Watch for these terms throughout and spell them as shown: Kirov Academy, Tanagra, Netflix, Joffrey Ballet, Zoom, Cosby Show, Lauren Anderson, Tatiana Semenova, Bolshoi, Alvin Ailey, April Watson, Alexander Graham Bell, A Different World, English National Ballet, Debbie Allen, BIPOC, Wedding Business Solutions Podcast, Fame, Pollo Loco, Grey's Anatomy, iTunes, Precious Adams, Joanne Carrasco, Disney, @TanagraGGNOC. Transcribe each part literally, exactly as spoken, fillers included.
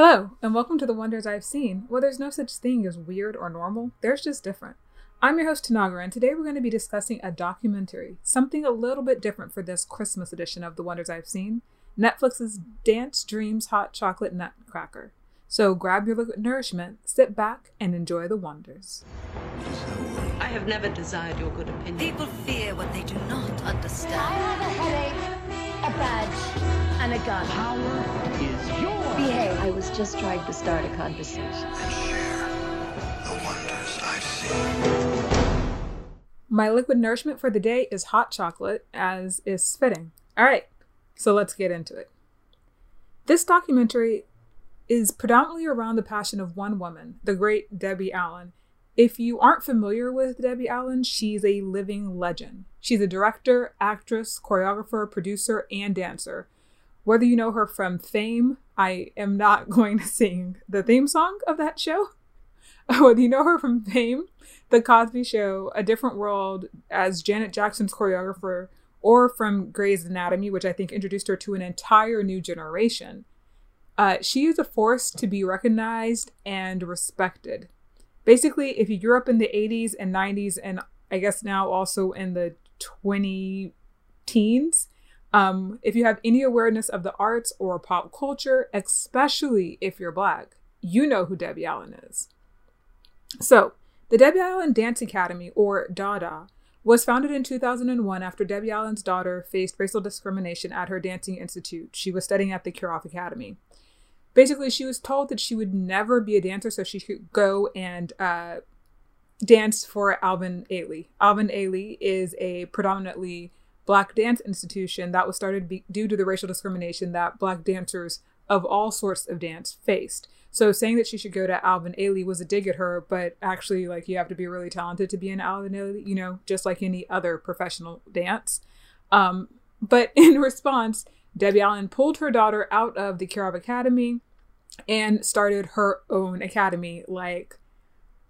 Hello, and welcome to the Wonders I've Seen, where there's no such thing as weird or normal, there's just different. I'm your host Tanagra, and today we're going to be discussing a documentary, something a little bit different for this Christmas edition of the Wonders I've Seen, Netflix's Dance Dreams Hot Chocolate Nutcracker. So grab your liquid nourishment, sit back, and enjoy the wonders. I have never desired your good opinion. People fear what they do not understand. I have a headache, a badge, and a gun. Power is yours. Behave. I was just trying to start a conversation. And share the wonders I've seen. My liquid nourishment for the day is hot chocolate, as is fitting. All right, so let's get into it. This documentary is predominantly around the passion of one woman, the great Debbie Allen. If you aren't familiar with Debbie Allen, she's a living legend. She's a director, actress, choreographer, producer, and dancer. Whether you know her from Fame, I am not going to sing the theme song of that show. Whether you know her from Fame, The Cosby Show, A Different World, as Janet Jackson's choreographer, or from Grey's Anatomy, which I think introduced her to an entire new generation, uh, she is a force to be recognized and respected. Basically, if you grew up in the eighties and nineties, and I guess now also in the twenty teens, Um, if you have any awareness of the arts or pop culture, especially if you're Black, you know who Debbie Allen is. So, the Debbie Allen Dance Academy, or DADA, was founded in two thousand one after Debbie Allen's daughter faced racial discrimination at her dancing institute. She was studying at the Kirov Academy. Basically, she was told that she would never be a dancer, so she could go and uh, dance for Alvin Ailey. Alvin Ailey is a predominantly Black dance institution that was started be- due to the racial discrimination that Black dancers of all sorts of dance faced. So saying that she should go to Alvin Ailey was a dig at her, but actually, like, you have to be really talented to be in Alvin Ailey, you know, just like any other professional dance. Um, but in response, Debbie Allen pulled her daughter out of the Kirov Academy and started her own academy. Like,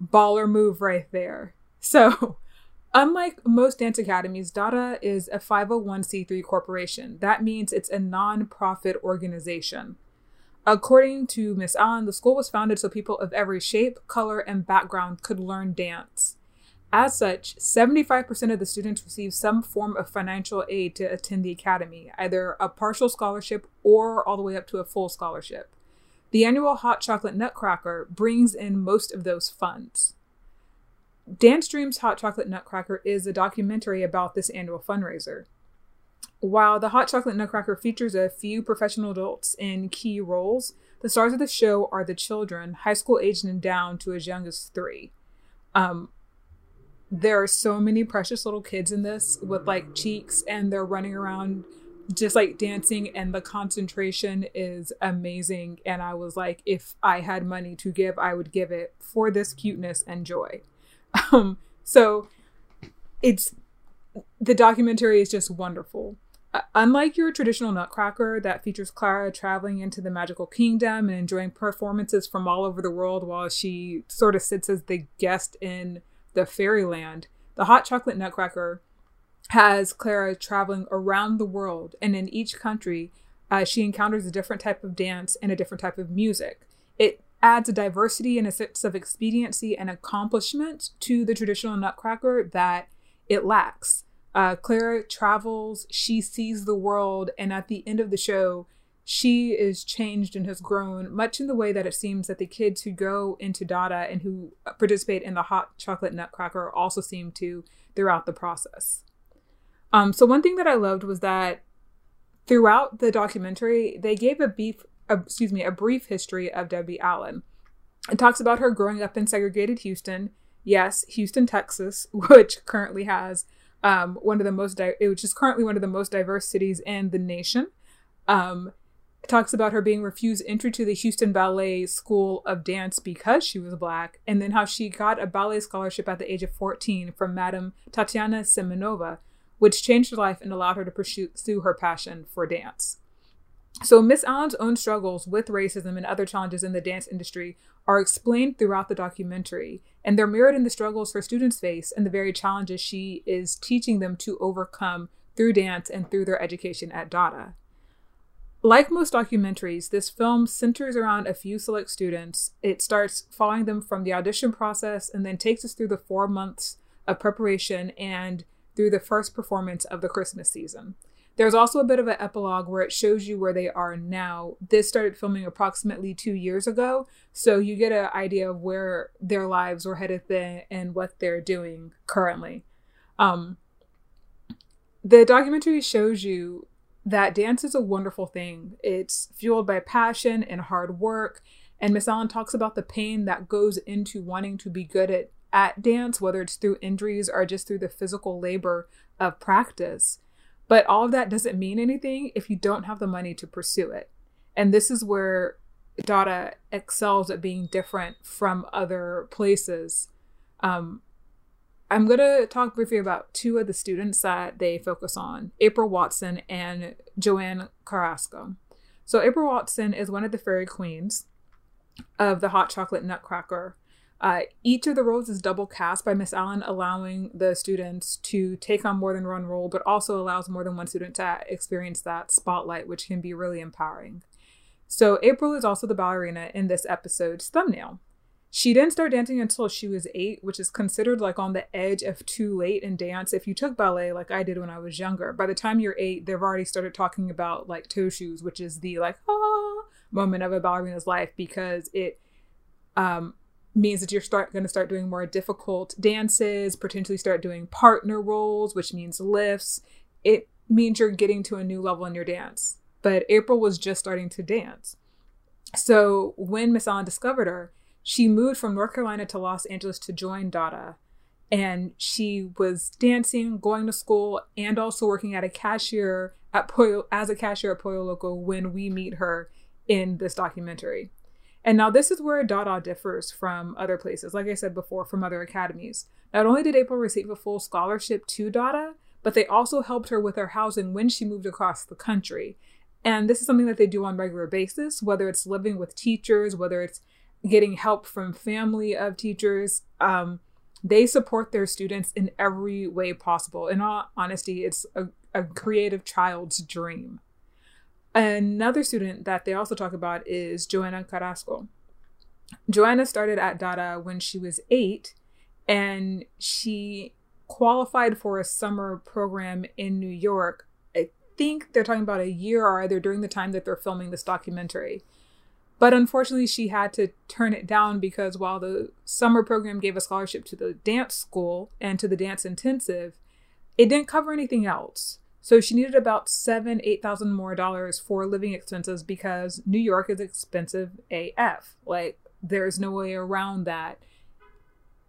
baller move right there. So... unlike most dance academies, DADA is a five oh one c three corporation. That means it's a non-profit organization. According to Miss Allen, the school was founded so people of every shape, color, and background could learn dance. As such, seventy-five percent of the students receive some form of financial aid to attend the academy, either a partial scholarship or all the way up to a full scholarship. The annual Hot Chocolate Nutcracker brings in most of those funds. Dance Dreams Hot Chocolate Nutcracker is a documentary about this annual fundraiser. While the Hot Chocolate Nutcracker features a few professional adults in key roles, the stars of the show are the children, high school aged and down to as young as three. Um, there are so many precious little kids in this with, like, cheeks, and they're running around just, like, dancing, and the concentration is amazing. And I was like, if I had money to give, I would give it for this cuteness and joy. Um, so it's, the documentary is just wonderful. Uh, unlike your traditional Nutcracker that features Clara traveling into the magical kingdom and enjoying performances from all over the world while she sort of sits as the guest in the fairyland, the Hot Chocolate Nutcracker has Clara traveling around the world. And in each country, uh, she encounters a different type of dance and a different type of music. It adds a diversity and a sense of expediency and accomplishment to the traditional Nutcracker that it lacks. Uh, Clara travels, she sees the world, and at the end of the show, she is changed and has grown, much in the way that it seems that the kids who go into DADA and who participate in the Hot Chocolate Nutcracker also seem to throughout the process. Um, so one thing that I loved was that throughout the documentary, they gave a beef excuse me, a brief history of Debbie Allen. It talks about her growing up in segregated Houston. Yes, Houston, Texas, which currently has um, one of the most, di- which is currently one of the most diverse cities in the nation. Um, it talks about her being refused entry to the Houston Ballet School of Dance because she was Black, and then how she got a ballet scholarship at the age of fourteen from Madame Tatiana Semenova, which changed her life and allowed her to pursue her passion for dance. So Miss Allen's own struggles with racism and other challenges in the dance industry are explained throughout the documentary, and they're mirrored in the struggles her students face and the very challenges she is teaching them to overcome through dance and through their education at DADA. Like most documentaries, this film centers around a few select students. It starts following them from the audition process and then takes us through the four months of preparation and through the first performance of the Christmas season. There's also a bit of an epilogue where it shows you where they are now. This started filming approximately two years ago, so you get an idea of where their lives were headed then and what they're doing currently. Um, the documentary shows you that dance is a wonderful thing. It's fueled by passion and hard work. And Miss Allen talks about the pain that goes into wanting to be good at, at dance, whether it's through injuries or just through the physical labor of practice. But all of that doesn't mean anything if you don't have the money to pursue it. And this is where DADA excels at being different from other places. Um, I'm going to talk briefly about two of the students that they focus on, April Watson and Joanne Carrasco. So April Watson is one of the fairy queens of the Hot Chocolate Nutcracker. Uh, each of the roles is double cast by Miss Allen, allowing the students to take on more than one role, but also allows more than one student to experience that spotlight, which can be really empowering. So April is also the ballerina in this episode's thumbnail. She didn't start dancing until she was eight, which is considered like on the edge of too late in dance. If you took ballet like I did when I was younger, by the time you're eight, they've already started talking about like toe shoes, which is the like ah moment of a ballerina's life, because it um, means that you're start going to start doing more difficult dances, potentially start doing partner roles, which means lifts. It means you're getting to a new level in your dance. But April was just starting to dance. So when Miss Allen discovered her, she moved from North Carolina to Los Angeles to join DADA, and she was dancing, going to school, and also working at a cashier at Pollo, as a cashier at Pollo Loco when we meet her in this documentary. And now this is where DADA differs from other places, like I said before, from other academies. Not only did April receive a full scholarship to DADA, but they also helped her with her housing when she moved across the country. And this is something that they do on a regular basis, whether it's living with teachers, whether it's getting help from family of teachers. Um, they support their students in every way possible. In all honesty, it's a, a creative child's dream. Another student that they also talk about is Joanna Carrasco. Joanna started at DADA when she was eight, and she qualified for a summer program in New York. I think they're talking about a year or either during the time that they're filming this documentary. But unfortunately, she had to turn it down because while the summer program gave a scholarship to the dance school and to the dance intensive, it didn't cover anything else. So she needed about seven, eight thousand more dollars for living expenses because New York is expensive A F. Like, there's no way around that.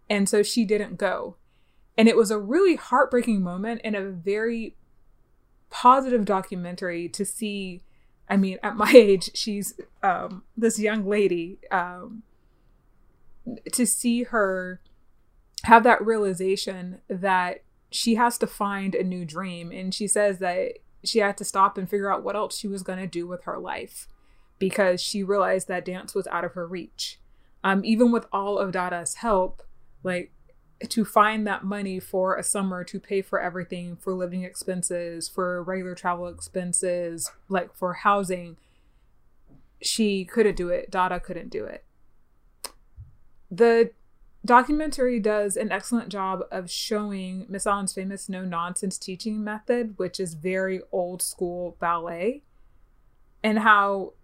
And so she didn't go. And it was a really heartbreaking moment and a very positive documentary to see. I mean, at my age, she's um, this young lady, um, to see her have that realization that she has to find a new dream. And she says that she had to stop and figure out what else she was going to do with her life because she realized that dance was out of her reach. Um, even with all of Dada's help, like, to find that money for a summer to pay for everything, for living expenses, for regular travel expenses, like for housing, she couldn't do it. DADA couldn't do it. The documentary does an excellent job of showing Miss Allen's famous no-nonsense teaching method, which is very old school ballet, and how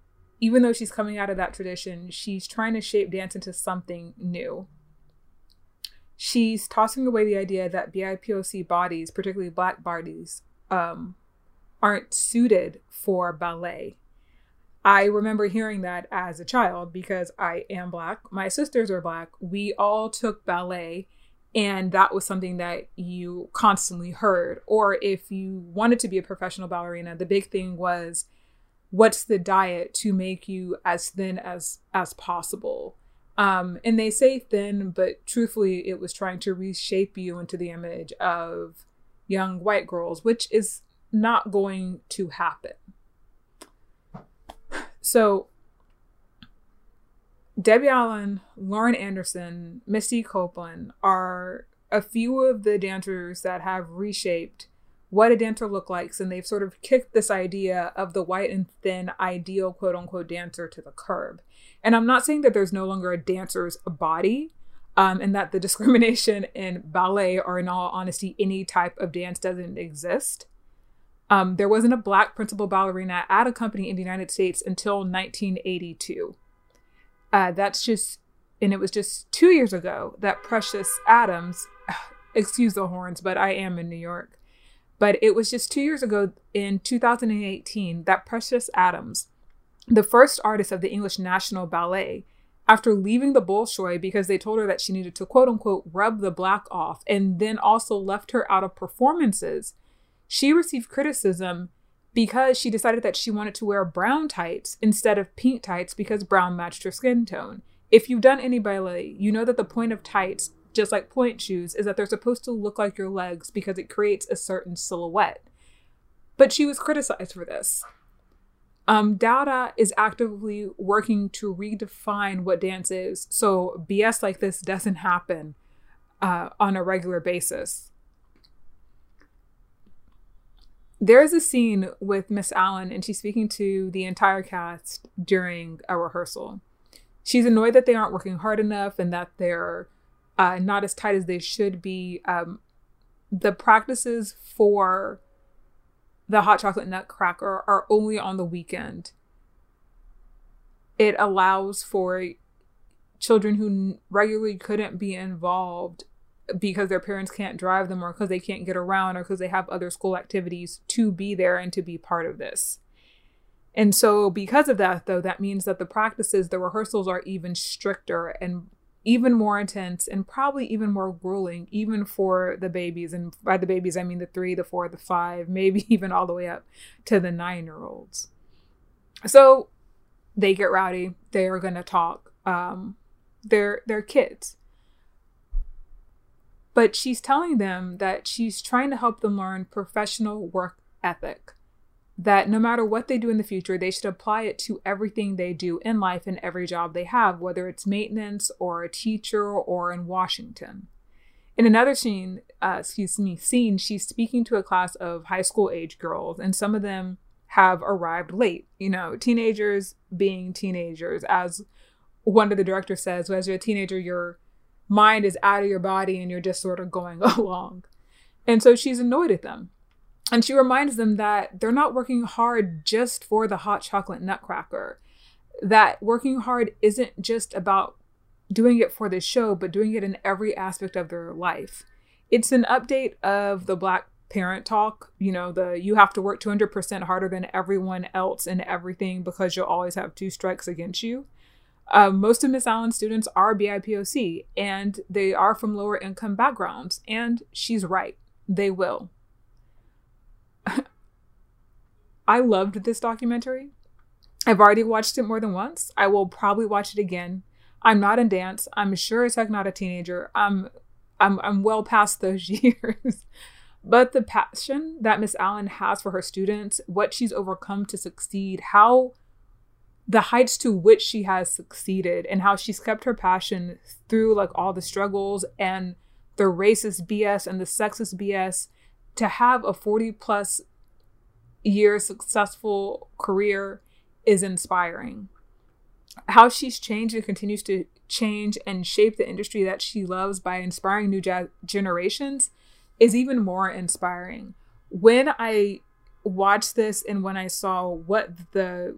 even though she's coming out of that tradition, she's trying to shape dance into something new. She's tossing away the idea that B I P O C bodies, particularly Black bodies, um, aren't suited for ballet. I remember hearing that as a child because I am Black. My sisters are Black. We all took ballet, and that was something that you constantly heard. Or if you wanted to be a professional ballerina, the big thing was, what's the diet to make you as thin as, as possible? Um, and they say thin, but truthfully, it was trying to reshape you into the image of young white girls, which is not going to happen. So Debbie Allen, Lauren Anderson, Missy Copeland are a few of the dancers that have reshaped what a dancer look likes, and they've sort of kicked this idea of the white and thin ideal quote unquote dancer to the curb. And I'm not saying that there's no longer a dancer's body, um, and that the discrimination in ballet, or in all honesty, any type of dance, doesn't exist. Um, there wasn't a black principal ballerina at a company in the United States until nineteen eighty-two. Uh, that's just, and it was just two years ago that Precious Adams, excuse the horns, but I am in New York. But it was just two years ago in two thousand eighteen that Precious Adams, the first artist of the English National Ballet, after leaving the Bolshoi because they told her that she needed to quote unquote rub the black off, and then also left her out of performances, she received criticism because she decided that she wanted to wear brown tights instead of pink tights because brown matched her skin tone. If you've done any ballet, you know that the point of tights, just like point shoes, is that they're supposed to look like your legs because it creates a certain silhouette. But she was criticized for this. Um, DADA is actively working to redefine what dance is, so B S like this doesn't happen uh, on a regular basis. There's a scene with Miss Allen, and she's speaking to the entire cast during a rehearsal. She's annoyed that they aren't working hard enough and that they're uh, not as tight as they should be. Um, the practices for the Hot Chocolate Nutcracker are only on the weekend. It allows for children who regularly couldn't be involved because their parents can't drive them, or because they can't get around, or because they have other school activities, to be there and to be part of this. And so because of that, though, that means that the practices, the rehearsals, are even stricter and even more intense, and probably even more grueling, even for the babies. And by the babies, I mean the three, the four, the five, maybe even all the way up to the nine-year-olds. So they get rowdy. They are going to talk. Um, they're, they're kids. But she's telling them that she's trying to help them learn professional work ethic, that no matter what they do in the future, they should apply it to everything they do in life and every job they have, whether it's maintenance or a teacher or in Washington. In another scene, uh, excuse me, scene, she's speaking to a class of high school age girls, and some of them have arrived late, you know, teenagers being teenagers. As one of the directors says, well, as you're a teenager, you're mind is out of your body and you're just sort of going along. And so she's annoyed at them. And she reminds them that they're not working hard just for the Hot Chocolate Nutcracker, that working hard isn't just about doing it for the show, but doing it in every aspect of their life. It's an update of the Black parent talk, you know, the you have to work two hundred percent harder than everyone else and everything because you'll always have two strikes against you. Uh, most of Miss Allen's students are B I P O C, and they are from lower income backgrounds. And she's right. They will. I loved this documentary. I've already watched it more than once. I will probably watch it again. I'm not in dance. I'm sure as heck not a teenager. I'm, I'm, I'm well past those years. But the passion that Miss Allen has for her students, what she's overcome to succeed, how the heights to which she has succeeded, and how she's kept her passion through like all the struggles and the racist B S and the sexist B S, to have a forty plus year successful career is inspiring. How she's changed and continues to change and shape the industry that she loves by inspiring new ge- generations is even more inspiring. When I watched this and when I saw what the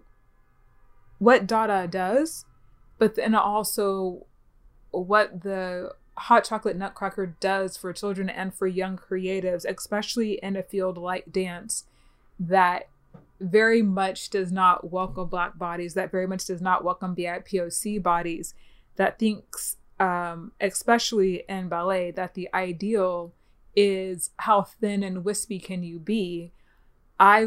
what DADA does, but then also what the Hot Chocolate Nutcracker does for children and for young creatives, especially in a field like dance that very much does not welcome Black bodies, that very much does not welcome B I P O C bodies, that thinks, um, especially in ballet, that the ideal is how thin and wispy can you be. I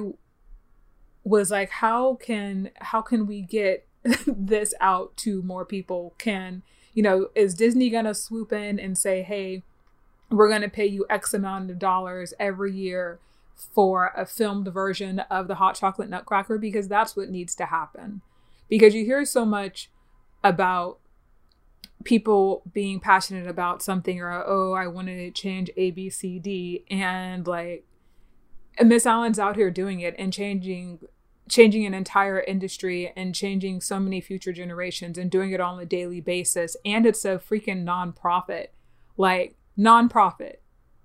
was like, how can how can we get this out to more people? Can, you know, is Disney gonna swoop in and say, hey, we're gonna pay you X amount of dollars every year for a filmed version of the Hot Chocolate Nutcracker? Because that's what needs to happen. Because you hear so much about people being passionate about something, or, oh, I want to change A B C D, and like And Miss Allen's out here doing it and changing changing an entire industry and changing so many future generations and doing it on a daily basis. And it's a freaking nonprofit, like nonprofit.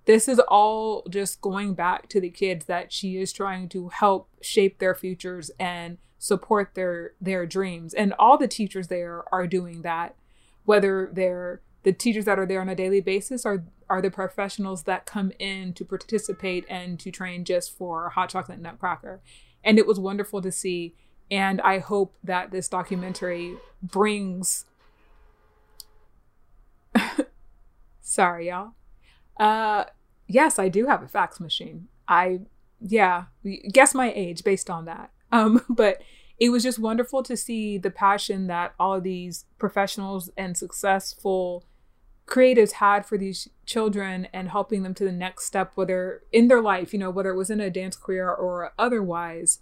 This is all just going back to the kids that she is trying to help shape their futures and support their their dreams. And all the teachers there are doing that, whether they're the teachers that are there on a daily basis are are the professionals that come in to participate and to train just for Hot Chocolate Nutcracker. And it was wonderful to see. And I hope that this documentary brings, sorry, y'all. Uh, yes, I do have a fax machine. I, yeah, guess my age based on that. Um, but it was just wonderful to see the passion that all of these professionals and successful creatives had for these children and helping them to the next step, whether in their life, you know, whether it was in a dance career or otherwise.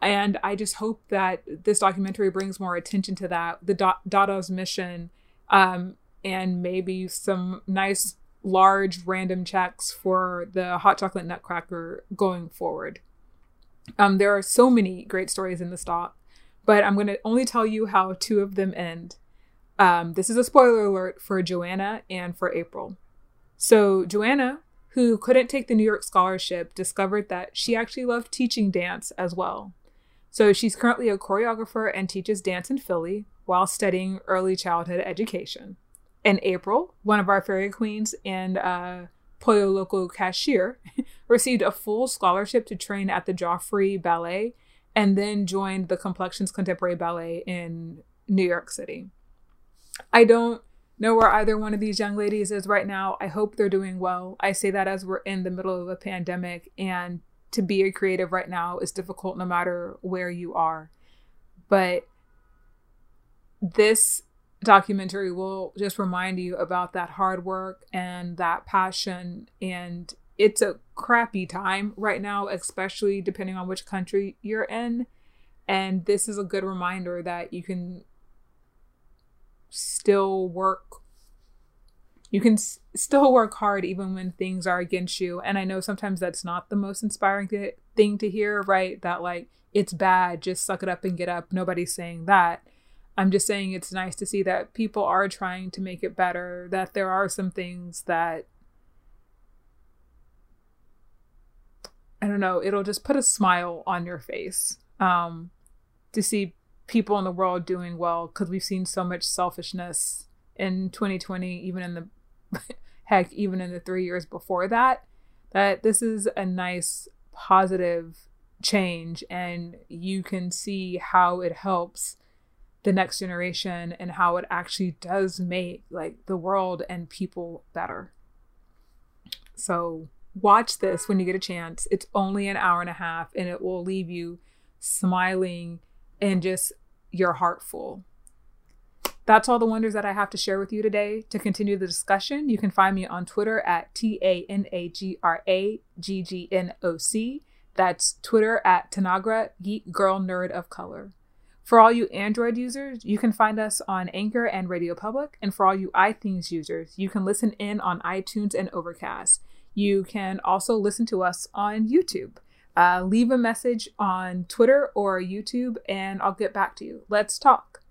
And I just hope that this documentary brings more attention to that, the DADA's mission, um, and maybe some nice, large, random checks for the Hot Chocolate Nutcracker going forward. Um, there are so many great stories in this doc, but I'm going to only tell you how two of them end. Um, this is a spoiler alert for Joanna and for April. So Joanna, who couldn't take the New York scholarship, discovered that she actually loved teaching dance as well. So she's currently a choreographer and teaches dance in Philly while studying early childhood education. And April, one of our fairy queens and uh, Pollo Loco cashier, received a full scholarship to train at the Joffrey Ballet and then joined the Complexions Contemporary Ballet in New York City. I don't know where either one of these young ladies is right now. I hope they're doing well. I say that as we're in the middle of a pandemic, and to be a creative right now is difficult no matter where you are. But this documentary will just remind you about that hard work and that passion. And it's a crappy time right now, especially depending on which country you're in. And this is a good reminder that you can still work you can s- still work hard even when things are against you. And I know sometimes that's not the most inspiring th- thing to hear, right? That like, it's bad, just suck it up and get up. Nobody's saying that. I'm just saying it's nice to see that people are trying to make it better, that there are some things that, I don't know, it'll just put a smile on your face um to see people in the world doing well, because we've seen so much selfishness in twenty twenty, even in the heck, even in the three years before that, that this is a nice positive change. And you can see how it helps the next generation and how it actually does make like the world and people better. So watch this when you get a chance. It's only an hour and a half and it will leave you smiling and just your heart full. That's all the wonders that I have to share with you today. To continue the discussion, you can find me on Twitter at T A N A G R A G G N O C. That's Twitter at Tanagra, Geek Girl Nerd of Color. For all you Android users, you can find us on Anchor and Radio Public. And for all you iThings users, you can listen in on iTunes and Overcast. You can also listen to us on YouTube. Uh, leave a message on Twitter or YouTube and I'll get back to you. Let's talk.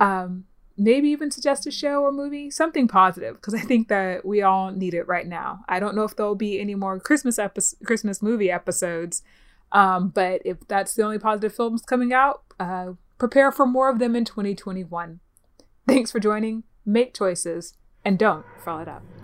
Um, maybe even suggest a show or movie, something positive, because I think that we all need it right now. I don't know if there'll be any more Christmas epi- Christmas movie episodes, um, but if that's the only positive films coming out, uh, prepare for more of them in twenty twenty-one. Thanks for joining. Make choices and don't fall it up.